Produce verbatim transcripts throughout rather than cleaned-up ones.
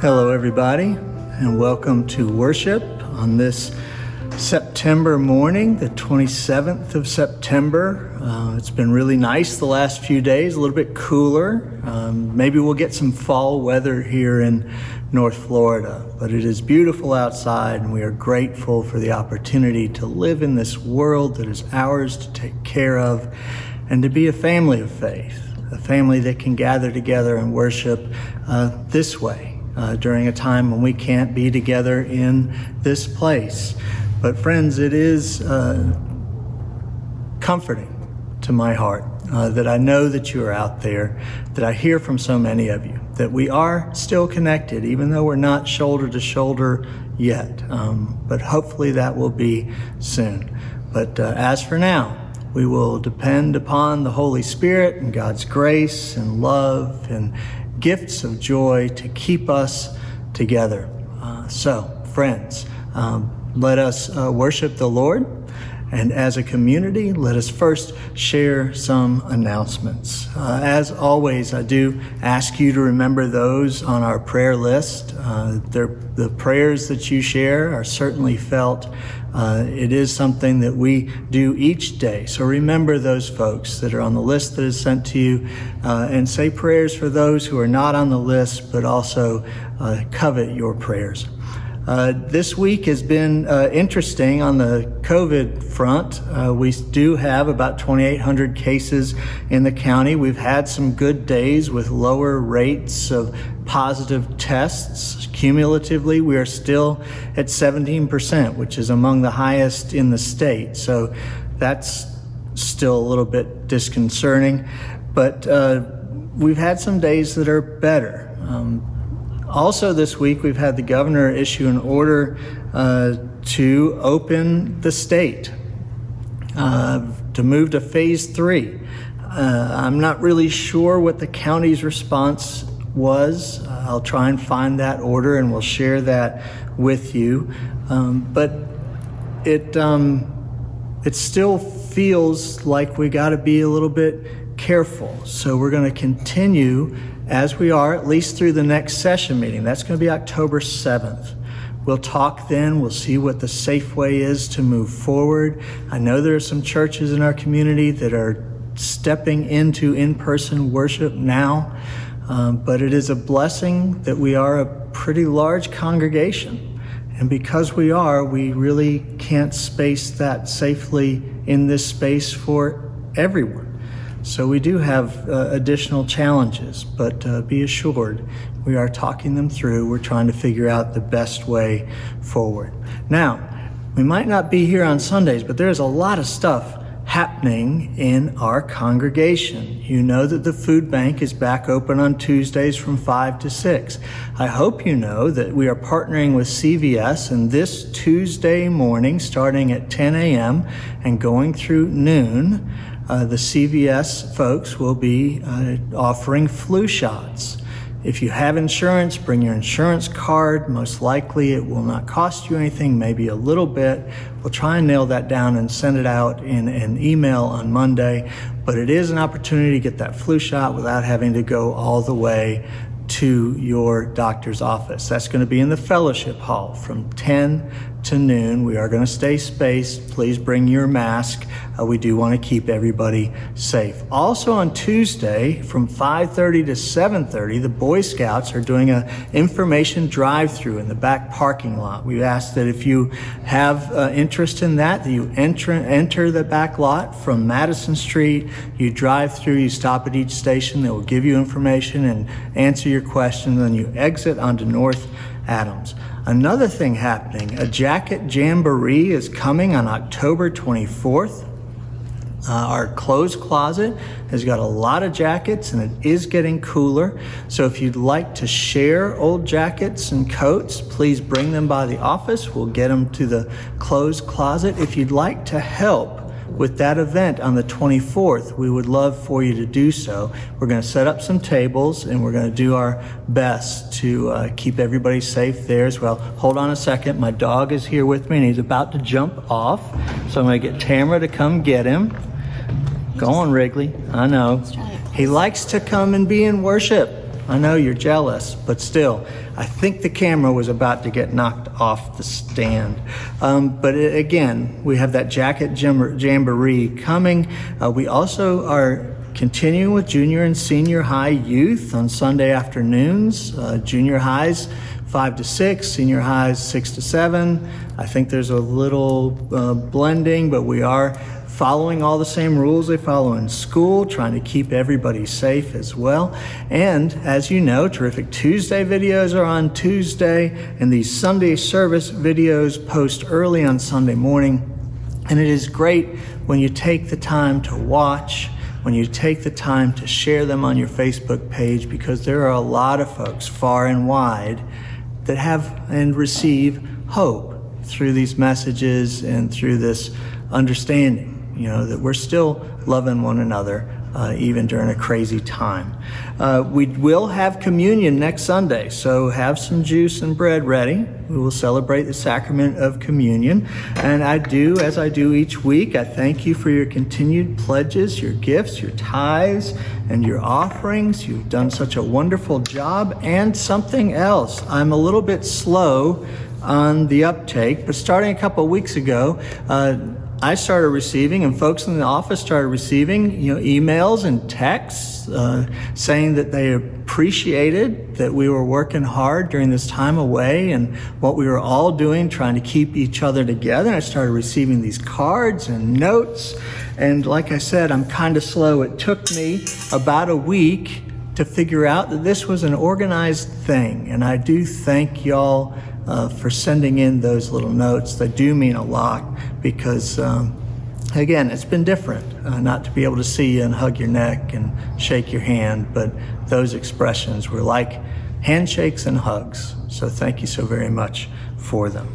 Hello, everybody, and welcome to worship on this September morning, the twenty-seventh of September. Uh, it's been really nice the last few days, a little bit cooler. Um, maybe we'll get some fall weather here in North Florida, but it is beautiful outside, and we are grateful for the opportunity to live in this world that is ours to take care of and to be a family of faith, a family that can gather together and worship uh, this way. Uh, during a time when we can't be together in this place. But friends, it is uh, comforting to my heart uh, that I know that you are out there, that I hear from so many of you, that we are still connected, even though we're not shoulder to shoulder yet. Um, but hopefully that will be soon. But uh, as for now, we will depend upon the Holy Spirit and God's grace and love and gifts of joy to keep us together. Uh, so, friends, um, let us uh, worship the Lord. And as a community, let us first share some announcements. Uh, as always, I do ask you to remember those on our prayer list. Uh, the prayers that you share are certainly felt. Uh, it is something that we do each day. So remember those folks that are on the list that is sent to you, uh, and say prayers for those who are not on the list, but also uh, covet your prayers. Uh, this week has been uh, interesting on the COVID front. Uh, we do have about twenty-eight hundred cases in the county. We've had some good days with lower rates of positive tests. Cumulatively, we are still at seventeen percent, which is among the highest in the state. So that's still a little bit disconcerting, but uh, we've had some days that are better. Um, Also this week, we've had the governor issue an order uh, to open the state, uh, to move to phase three. Uh, I'm not really sure what the county's response was. Uh, I'll try and find that order and we'll share that with you. Um, but it, um, it still feels like we gotta be a little bit careful. So we're gonna continue as we are, at least through the next session meeting. That's going to be October seventh. We'll talk then. We'll see what the safe way is to move forward. I know there are some churches in our community that are stepping into in-person worship now, um, but it is a blessing that we are a pretty large congregation. And because we are, we really can't space that safely in this space for everyone. So we do have uh, additional challenges, but uh, be assured, we are talking them through. We're trying to figure out the best way forward. Now, we might not be here on Sundays, but there's a lot of stuff happening in our congregation. You know that the food bank is back open on Tuesdays from five to six. I hope you know that we are partnering with C V S, and this Tuesday morning, starting at ten a.m. and going through noon, Uh, the C V S folks will be uh, offering flu shots. If you have insurance, bring your insurance card. Most likely it will not cost you anything, maybe a little bit. We'll try and nail that down and send it out in an email on Monday. But it is an opportunity to get that flu shot without having to go all the way to your doctor's office. That's going to be in the fellowship hall from ten to noon. We are going to stay spaced. Please bring your mask. Uh, we do want to keep everybody safe. Also on Tuesday from five thirty to seven thirty, the Boy Scouts are doing an information drive-through in the back parking lot. We ask that if you have uh, interest in that, that you enter, enter the back lot from Madison Street. You drive through, you stop at each station. They will give you information and answer your questions, and you exit onto North Adams. Another thing happening, a jacket jamboree is coming on October twenty-fourth. Uh, our clothes closet has got a lot of jackets, and it is getting cooler. So if you'd like to share old jackets and coats, please bring them by the office. We'll get them to the clothes closet. If you'd like to help with that event on the twenty-fourth, we would love for you to do so. We're going to set up some tables, and we're going to do our best to uh, keep everybody safe there as well. Hold on a second. My dog is here with me, and he's about to jump off. So I'm going to get Tamara to come get him. Go on, Wrigley. I know. He likes to come and be in worship. I know you're jealous, but still, I think the camera was about to get knocked off the stand. Um, but it, again, we have that jacket jam- jamboree coming. Uh, we also are continuing with junior and senior high youth on Sunday afternoons. Uh, junior highs five to six, senior highs six to seven. I think there's a little uh, blending, but we are following all the same rules they follow in school, trying to keep everybody safe as well. And as you know, Terrific Tuesday videos are on Tuesday, and these Sunday service videos post early on Sunday morning. And it is great when you take the time to watch, when you take the time to share them on your Facebook page, because there are a lot of folks far and wide that have and receive hope through these messages and through this understanding. You know, that we're still loving one another, uh, even during a crazy time. Uh, we will have communion next Sunday, so have some juice and bread ready. We will celebrate the sacrament of communion. And I do, as I do each week, I thank you for your continued pledges, your gifts, your tithes, and your offerings. You've done such a wonderful job. And something else, I'm a little bit slow on the uptake, but starting a couple weeks ago, uh, I started receiving, and folks in the office started receiving, you know, emails and texts uh, saying that they appreciated that we were working hard during this time away and what we were all doing, trying to keep each other together. And I started receiving these cards and notes. And like I said, I'm kind of slow. It took me about a week to figure out that this was an organized thing. And I do thank y'all Uh, for sending in those little notes. They do mean a lot because, um, again, it's been different uh, not to be able to see you and hug your neck and shake your hand, but those expressions were like handshakes and hugs. So thank you so very much for them.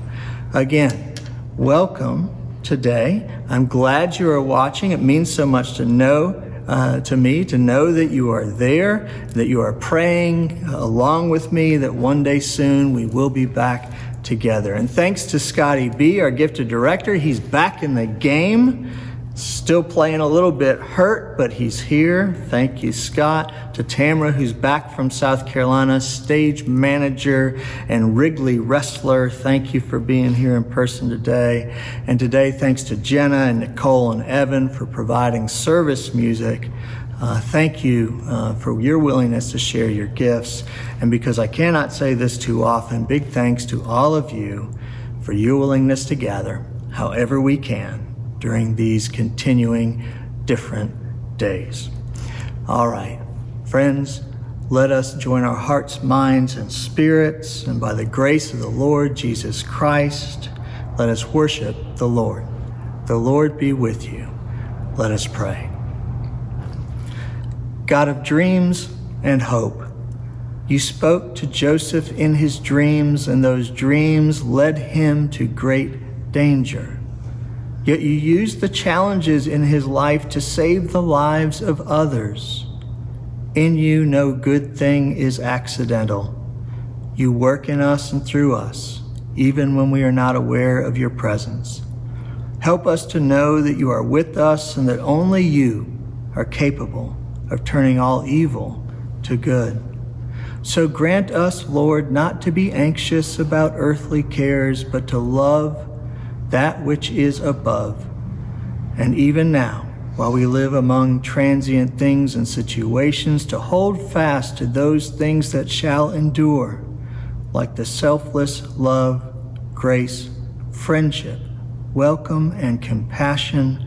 Again, welcome today. I'm glad you are watching. It means so much to know Uh, to me, to know that you are there, that you are praying uh, along with me, that one day soon we will be back together. And thanks to Scotty B., our gifted director. He's back in the game, still playing a little bit hurt, but he's here. Thank you, Scott. To Tamara, who's back from South Carolina, stage manager and Wrigley wrestler. Thank you for being here in person today. And today, thanks to Jenna and Nicole and Evan for providing service music. Uh, thank you uh, for your willingness to share your gifts. And because I cannot say this too often, big thanks to all of you for your willingness to gather however we can during these continuing different days. All right. Friends, let us join our hearts, minds, and spirits, and by the grace of the Lord Jesus Christ, let us worship the Lord. The Lord be with you. Let us pray. God of dreams and hope, you spoke to Joseph in his dreams, and those dreams led him to great danger. Yet you used the challenges in his life to save the lives of others. In you, no good thing is accidental. You work in us and through us, even when we are not aware of your presence. Help us to know that you are with us and that only you are capable of turning all evil to good. So grant us, Lord, not to be anxious about earthly cares, but to love that which is above. And even now, while we live among transient things and situations, to hold fast to those things that shall endure, like the selfless love, grace, friendship, welcome, and compassion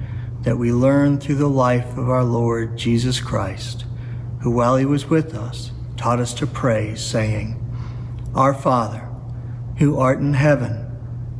that we learn through the life of our Lord Jesus Christ, who while he was with us, taught us to pray, saying, Our Father, who art in heaven,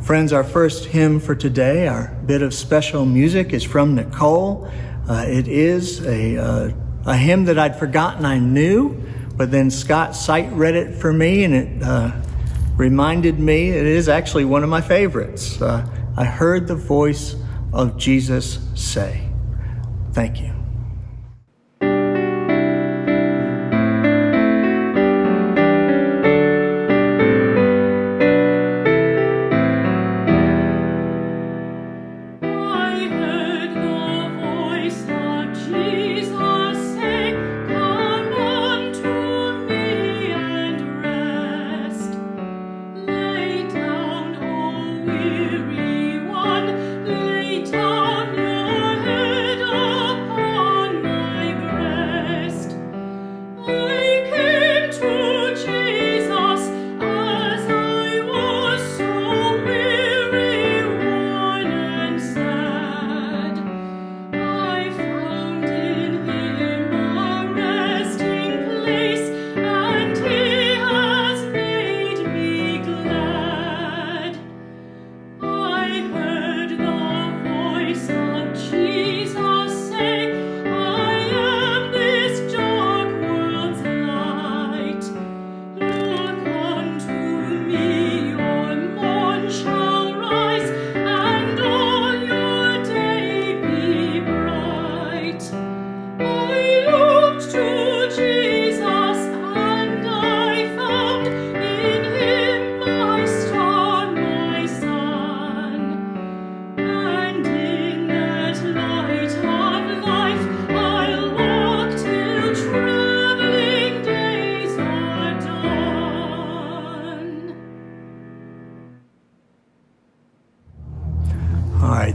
Friends, our first hymn for today, our bit of special music, is from Nicole. Uh, it is a... Uh, A hymn that I'd forgotten I knew, but then Scott sight read it for me, and it uh, reminded me, it is actually one of my favorites. Uh, I heard the voice of Jesus say, thank you.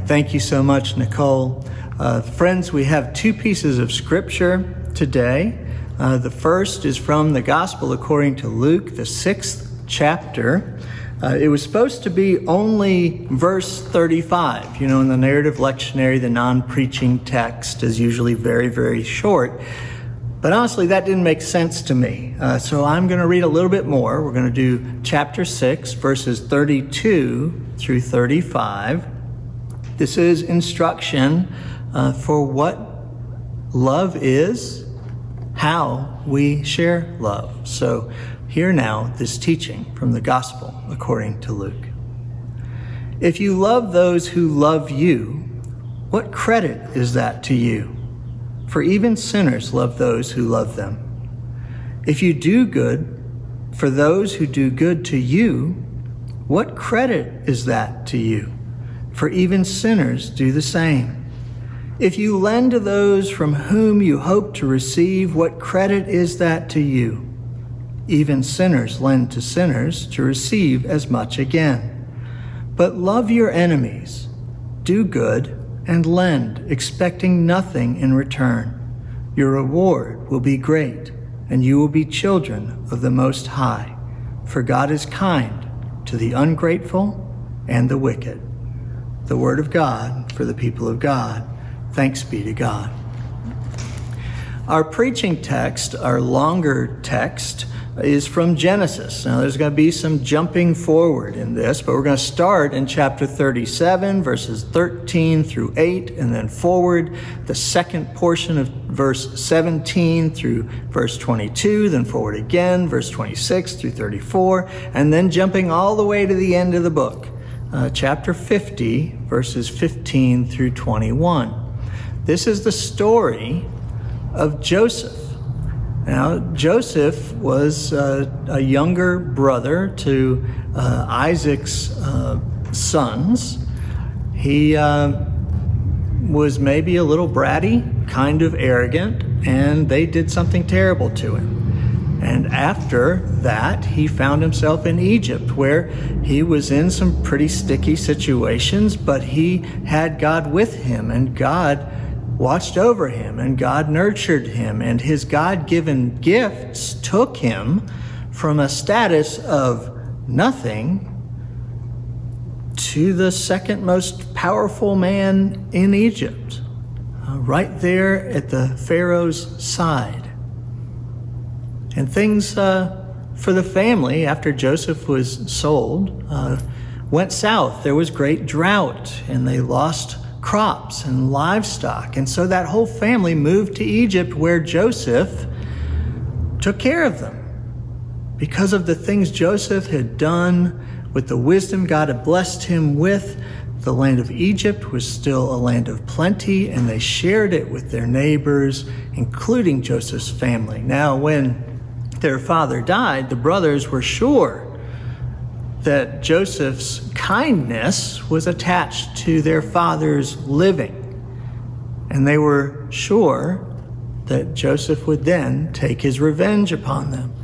Thank you so much, Nicole. Uh, friends, we have two pieces of scripture today. Uh, the first is from the Gospel according to Luke, the sixth chapter. Uh, it was supposed to be only verse thirty-five. You know, in the narrative lectionary, the non-preaching text is usually very, very short. But honestly, that didn't make sense to me. Uh, so I'm going to read a little bit more. We're going to do chapter six, verses thirty-two through thirty-five. This is instruction uh, for what love is, how we share love. So hear now this teaching from the Gospel according to Luke. If you love those who love you, what credit is that to you? For even sinners love those who love them. If you do good for those who do good to you, what credit is that to you? For even sinners do the same. If you lend to those from whom you hope to receive, what credit is that to you? Even sinners lend to sinners to receive as much again. But love your enemies, do good, and lend, expecting nothing in return. Your reward will be great, and you will be children of the Most High, for God is kind to the ungrateful and the wicked. The word of God for the people of God. Thanks be to God. Our preaching text, our longer text, is from Genesis. Now, there's going to be some jumping forward in this, but we're going to start in chapter thirty-seven, verses thirteen through eight, and then forward the second portion of verse seventeen through verse twenty-two, then forward again, verse twenty-six through thirty-four, and then jumping all the way to the end of the book. Uh, chapter fifty, verses fifteen through twenty-one. This is the story of Joseph. Now, Joseph was uh, a younger brother to uh, Isaac's uh, sons. He uh, was maybe a little bratty, kind of arrogant, and they did something terrible to him. And after that, he found himself in Egypt, where he was in some pretty sticky situations, but he had God with him, and God watched over him, and God nurtured him, and his God-given gifts took him from a status of nothing to the second most powerful man in Egypt, right there at the Pharaoh's side. And things uh, for the family, after Joseph was sold, uh, went south. There was great drought, and they lost crops and livestock. And so that whole family moved to Egypt, where Joseph took care of them. because of the things Joseph had done with the wisdom God had blessed him with. The land of Egypt was still a land of plenty, and they shared it with their neighbors, including Joseph's family. Now, when their father died, the brothers were sure that Joseph's kindness was attached to their father's living, and they were sure that Joseph would then take his revenge upon them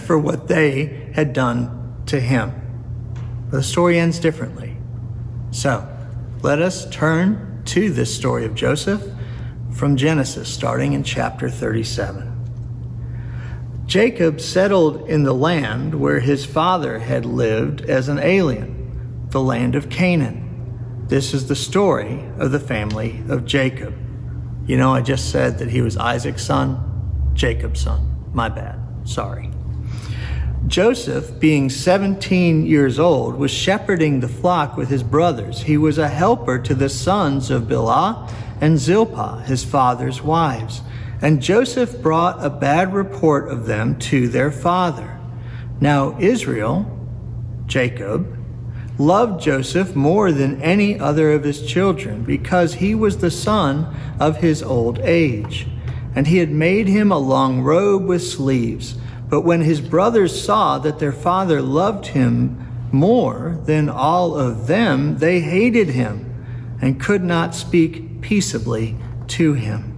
for what they had done to him. But the story ends differently. So, let us turn to this story of Joseph from Genesis, starting in chapter thirty-seven. Jacob settled in the land where his father had lived as an alien, the land of Canaan. This is the story of the family of Jacob. You know, I just said that he was Isaac's son, Jacob's son. My bad. Sorry. Joseph, being seventeen years old, was shepherding the flock with his brothers. He was a helper to the sons of Bilhah and Zilpah, his father's wives. And Joseph brought a bad report of them to their father. Now Israel, Jacob, loved Joseph more than any other of his children because he was the son of his old age. And he had made him a long robe with sleeves. But when his brothers saw that their father loved him more than all of them, they hated him and could not speak peaceably to him.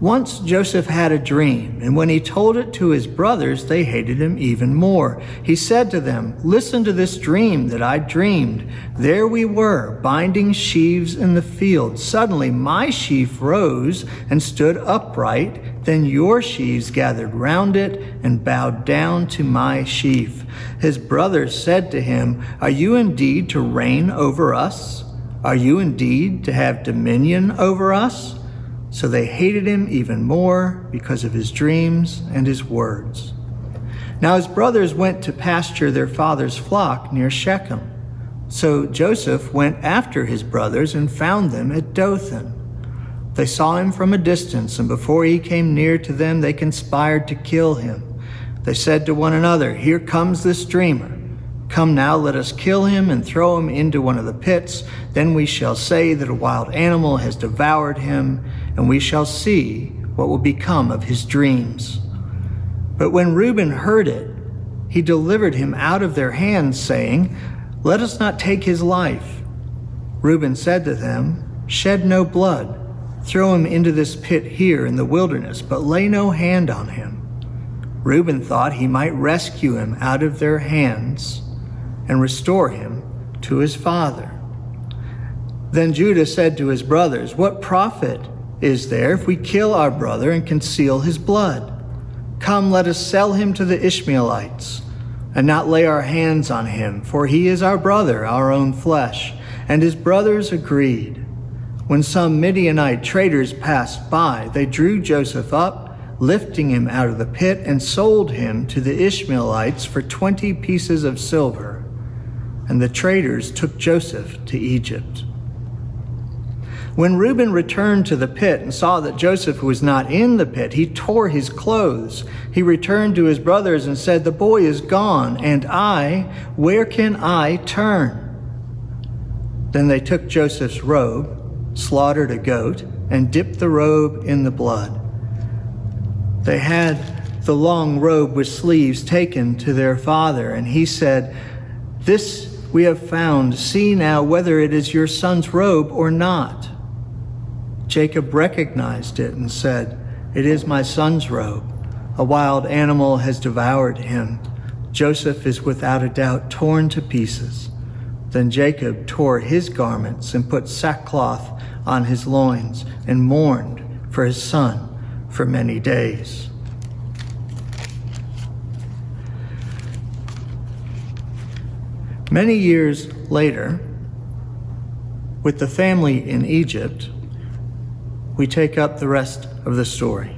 Once Joseph had a dream, and when he told it to his brothers, they hated him even more. He said to them, "Listen to this dream that I dreamed. There we were, binding sheaves in the field. Suddenly my sheaf rose and stood upright. Then your sheaves gathered round it and bowed down to my sheaf." His brothers said to him, "Are you indeed to reign over us? Are you indeed to have dominion over us?" So they hated him even more because of his dreams and his words. Now his brothers went to pasture their father's flock near Shechem. So Joseph went after his brothers and found them at Dothan. They saw him from a distance, and before he came near to them, they conspired to kill him. They said to one another, "Here comes this dreamer. Come now, let us kill him and throw him into one of the pits. Then we shall say that a wild animal has devoured him, and we shall see what will become of his dreams." But when Reuben heard it, he delivered him out of their hands, saying, "Let us not take his life." Reuben said to them, "Shed no blood. Throw him into this pit here in the wilderness, but lay no hand on him." Reuben thought he might rescue him out of their hands and restore him to his father. Then Judah said to his brothers, "What profit is there if we kill our brother and conceal his blood? Come, let us sell him to the Ishmaelites and not lay our hands on him, for he is our brother, our own flesh." And his brothers agreed. When some Midianite traders passed by, they drew Joseph up, lifting him out of the pit, and sold him to the Ishmaelites for twenty pieces of silver. And the traders took Joseph to Egypt. When Reuben returned to the pit and saw that Joseph was not in the pit, he tore his clothes. He returned to his brothers and said, "The boy is gone, and I, where can I turn?" Then they took Joseph's robe, slaughtered a goat, and dipped the robe in the blood. They had the long robe with sleeves taken to their father, and he said, "This we have found. See now whether it is your son's robe or not." Jacob recognized it and said, "It is my son's robe. A wild animal has devoured him. Joseph is without a doubt torn to pieces." Then Jacob tore his garments and put sackcloth on his loins and mourned for his son for many days. Many years later, with the family in Egypt, we take up the rest of the story.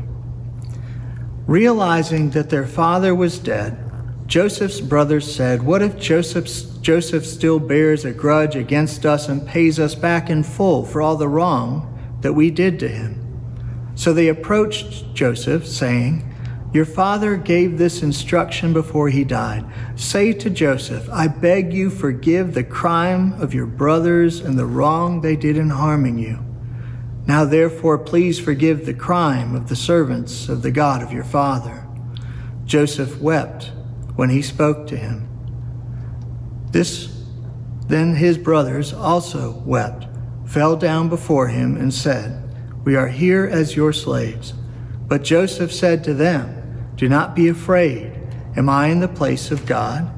Realizing that their father was dead, Joseph's brothers said, "What if Joseph's, Joseph still bears a grudge against us and pays us back in full for all the wrong that we did to him?" So they approached Joseph, saying, Your father gave this instruction before he died. Say to Joseph, I beg you, forgive the crime of your brothers and the wrong they did in harming you. Now therefore, please forgive the crime of the servants of the God of your father. Joseph wept when he spoke to him. This, then his brothers also wept, fell down before him and said, We are here as your slaves. But Joseph said to them, Do not be afraid. Am I in the place of God?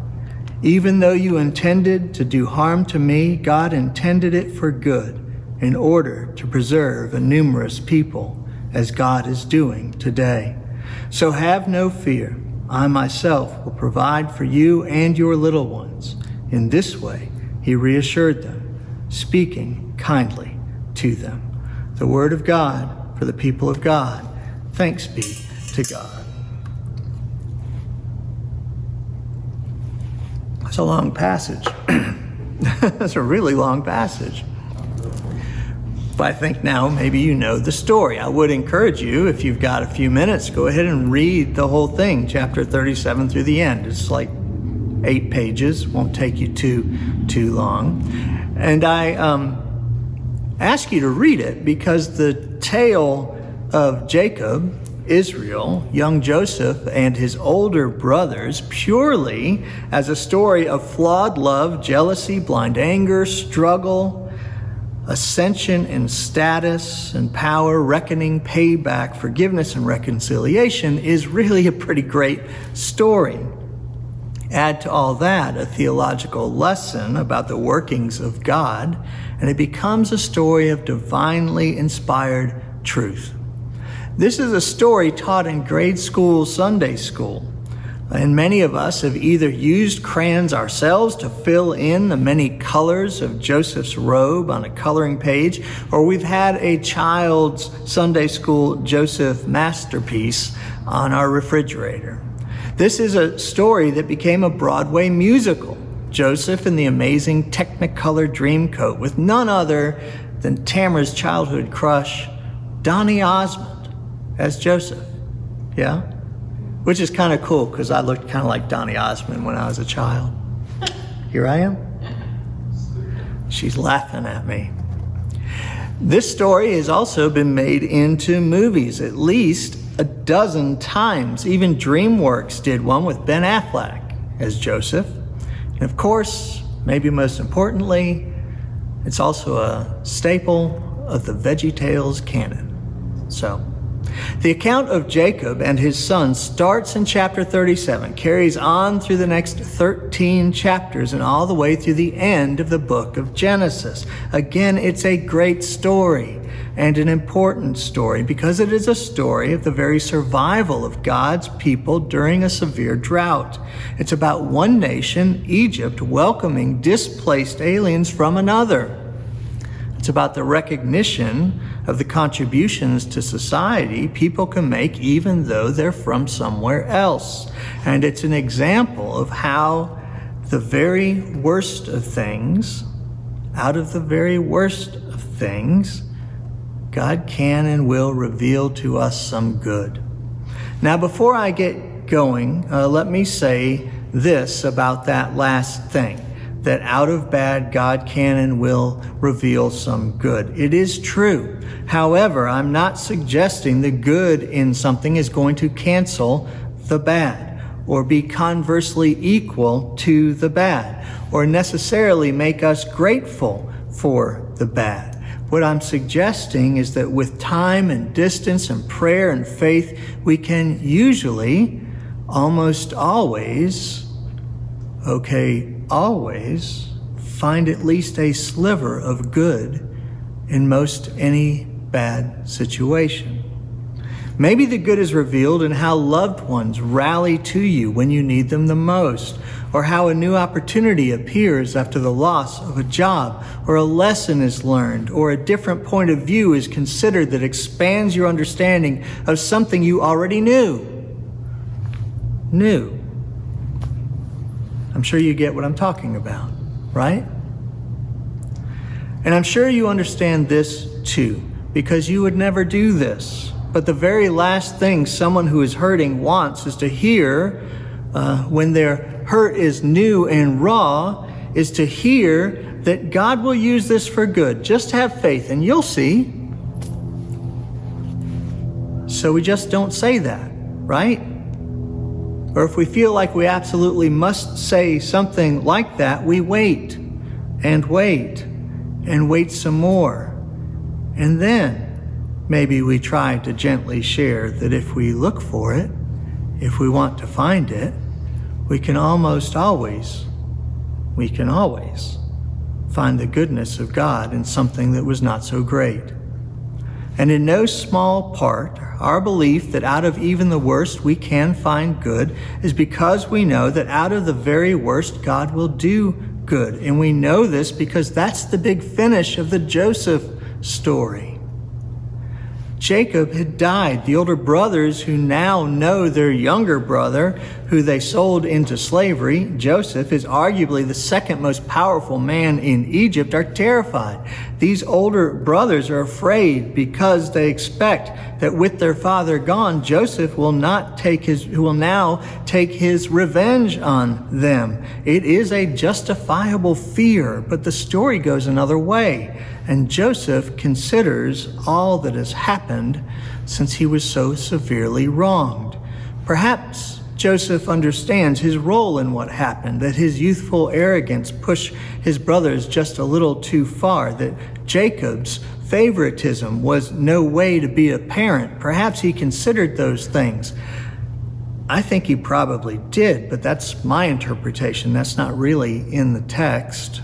Even though you intended to do harm to me, God intended it for good, in order to preserve a numerous people, as God is doing today. So have no fear. I myself will provide for you and your little ones. In this way, he reassured them, speaking kindly to them. The word of God for the people of God. Thanks be to God. That's a long passage. That's a really long passage. But I think now maybe you know the story. I would encourage you, if you've got a few minutes, go ahead and read the whole thing, chapter thirty-seven through the end. It's like eight pages. Won't take you too, too long. And I um, ask you to read it because the tale of Jacob, Israel, young Joseph, and his older brothers purely as a story of flawed love, jealousy, blind anger, struggle, ascension in status and power, reckoning, payback, forgiveness, and reconciliation is really a pretty great story. Add to all that a theological lesson about the workings of God, and it becomes a story of divinely inspired truth. This is a story taught in grade school, Sunday school, and many of us have either used crayons ourselves to fill in the many colors of Joseph's robe on a coloring page, or we've had a child's Sunday school Joseph masterpiece on our refrigerator. This is a story that became a Broadway musical, Joseph and the Amazing Technicolor Dreamcoat, with none other than Tamara's childhood crush, Donnie Osmond, as Joseph, yeah? Which is kind of cool, because I looked kind of like Donnie Osmond when I was a child. Here I am. She's laughing at me. This story has also been made into movies at least a dozen times. Even DreamWorks did one with Ben Affleck as Joseph. And of course, maybe most importantly, it's also a staple of the VeggieTales canon. So, the account of Jacob and his son starts in chapter thirty-seven, carries on through the next thirteen chapters, and all the way through the end of the book of Genesis. Again, it's a great story and an important story because it is a story of the very survival of God's people during a severe drought. It's about one nation, Egypt, welcoming displaced aliens from another. It's about the recognition of the contributions to society people can make even though they're from somewhere else. And it's an example of how the very worst of things, out of the very worst of things, God can and will reveal to us some good. Now, before I get going, uh, let me say this about that last thing, that out of bad, God can and will reveal some good. It is true. However, I'm not suggesting the good in something is going to cancel the bad, or be conversely equal to the bad, or necessarily make us grateful for the bad. What I'm suggesting is that with time and distance and prayer and faith, we can usually, almost always, okay, always find at least a sliver of good in most any bad situation. Maybe the good is revealed in how loved ones rally to you when you need them the most, or how a new opportunity appears after the loss of a job, or a lesson is learned, or a different point of view is considered that expands your understanding of something you already knew. New. I'm sure you get what I'm talking about, right? And I'm sure you understand this too, because you would never do this But the very last thing someone who is hurting wants is to hear, uh, when their hurt is new and raw, is to hear that God will use this for good. Just have faith and you'll see. So we just don't say that, right? Or if we feel like we absolutely must say something like that, we wait and wait and wait some more. And then maybe we try to gently share that if we look for it, if we want to find it, we can almost always, we can always find the goodness of God in something that was not so great. And in no small part, our belief that out of even the worst we can find good is because we know that out of the very worst God will do good. And we know this because that's the big finish of the Joseph story. Jacob had died. The older brothers who now know their younger brother, who they sold into slavery, Joseph, is arguably the second most powerful man in Egypt, are terrified. These older brothers are afraid because they expect that with their father gone, Joseph will not take his, will now take his revenge on them. It is a justifiable fear, but the story goes another way. And Joseph considers all that has happened since he was so severely wronged. Perhaps Joseph understands his role in what happened, that his youthful arrogance pushed his brothers just a little too far, that Jacob's favoritism was no way to be a parent. Perhaps he considered those things. I think he probably did, but that's my interpretation. That's not really in the text.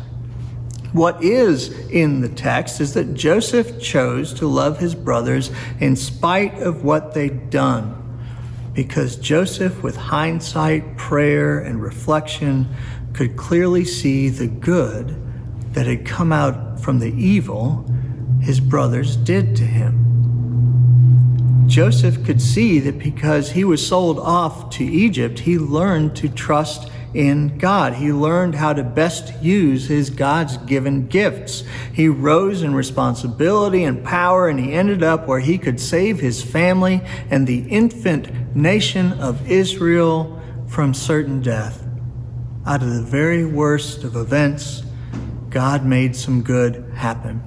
What is in the text is that Joseph chose to love his brothers in spite of what they'd done, because Joseph, with hindsight, prayer, and reflection, could clearly see the good that had come out from the evil his brothers did to him. Joseph could see that because he was sold off to Egypt, he learned to trust in God. He learned how to best use his God's given gifts. He rose in responsibility and power, and he ended up where he could save his family and the infant nation of Israel from certain death. Out of the very worst of events, God made some good happen.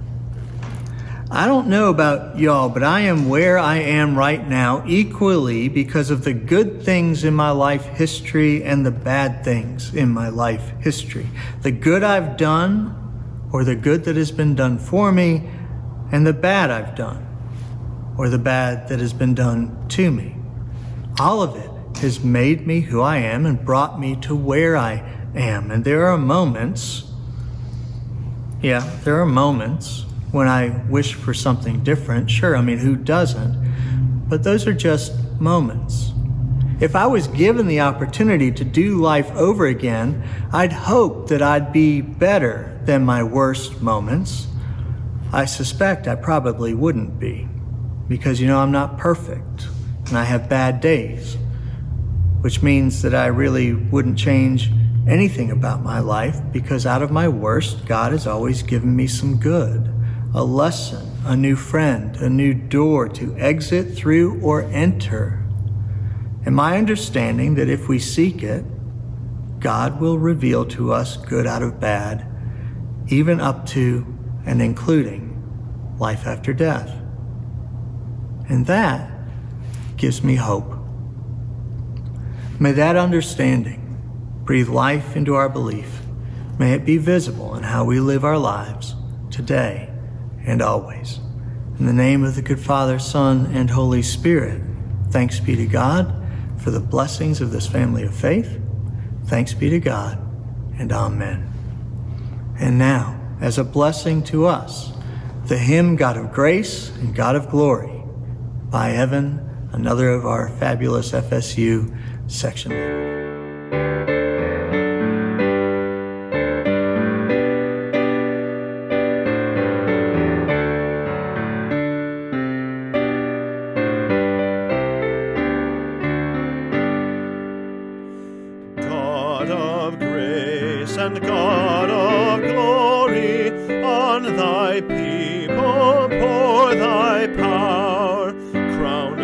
I don't know about y'all, but I am where I am right now equally because of the good things in my life history and the bad things in my life history. The good I've done, or the good that has been done for me, and the bad I've done, or the bad that has been done to me. All of it has made me who I am and brought me to where I am. And there are moments, yeah, there are moments when I wish for something different. Sure, I mean, who doesn't? But those are just moments. If I was given the opportunity to do life over again, I'd hope that I'd be better than my worst moments. I suspect I probably wouldn't be, because, you know, I'm not perfect and I have bad days, which means that I really wouldn't change anything about my life, because out of my worst, God has always given me some good. A lesson, a new friend, a new door to exit through or enter. And my understanding that if we seek it, God will reveal to us good out of bad, even up to and including life after death. And that gives me hope. May that understanding breathe life into our belief. May it be visible in how we live our lives today and always. In the name of the good Father, Son, and Holy Spirit, thanks be to God for the blessings of this family of faith. Thanks be to God, and amen. And now, as a blessing to us, the hymn God of Grace and God of Glory by Evan, another of our fabulous F S U section leaders. Thy people pour thy power, crown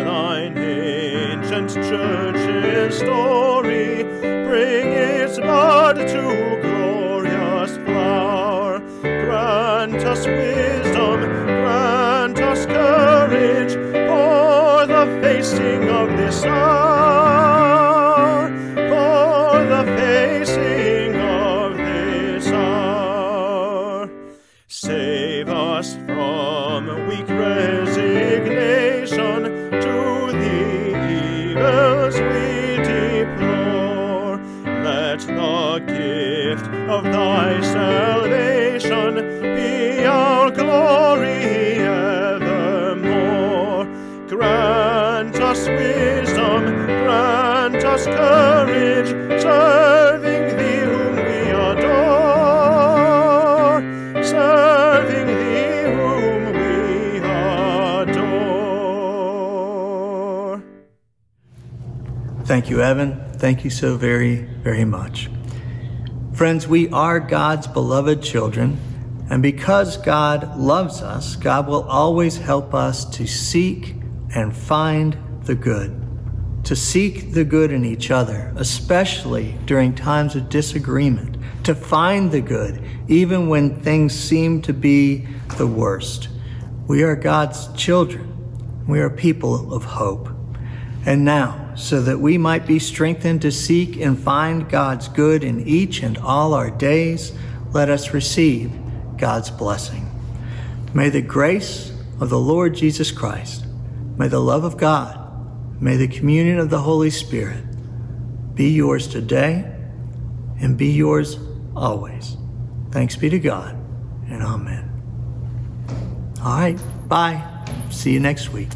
church's story, bring its bud to glorious flower. Grant us wisdom, grant us courage for the facing of this hour, for the facing of this hour. Save us from weak resignation to the evils we deplore. Let the gift of thy salvation be our glory evermore. Grant us wisdom, grant us courage, serving thee whom we adore, serving thee whom we adore. Thank you, Evan. Thank you so very, very much. Friends, we are God's beloved children, and because God loves us, God will always help us to seek and find the good, to seek the good in each other, especially during times of disagreement, to find the good, even when things seem to be the worst. We are God's children. We are people of hope. And now, so that we might be strengthened to seek and find God's good in each and all our days, let us receive God's blessing. May the grace of the Lord Jesus Christ, may the love of God, may the communion of the Holy Spirit be yours today and be yours always. Thanks be to God, and amen. All right, bye. See you next week.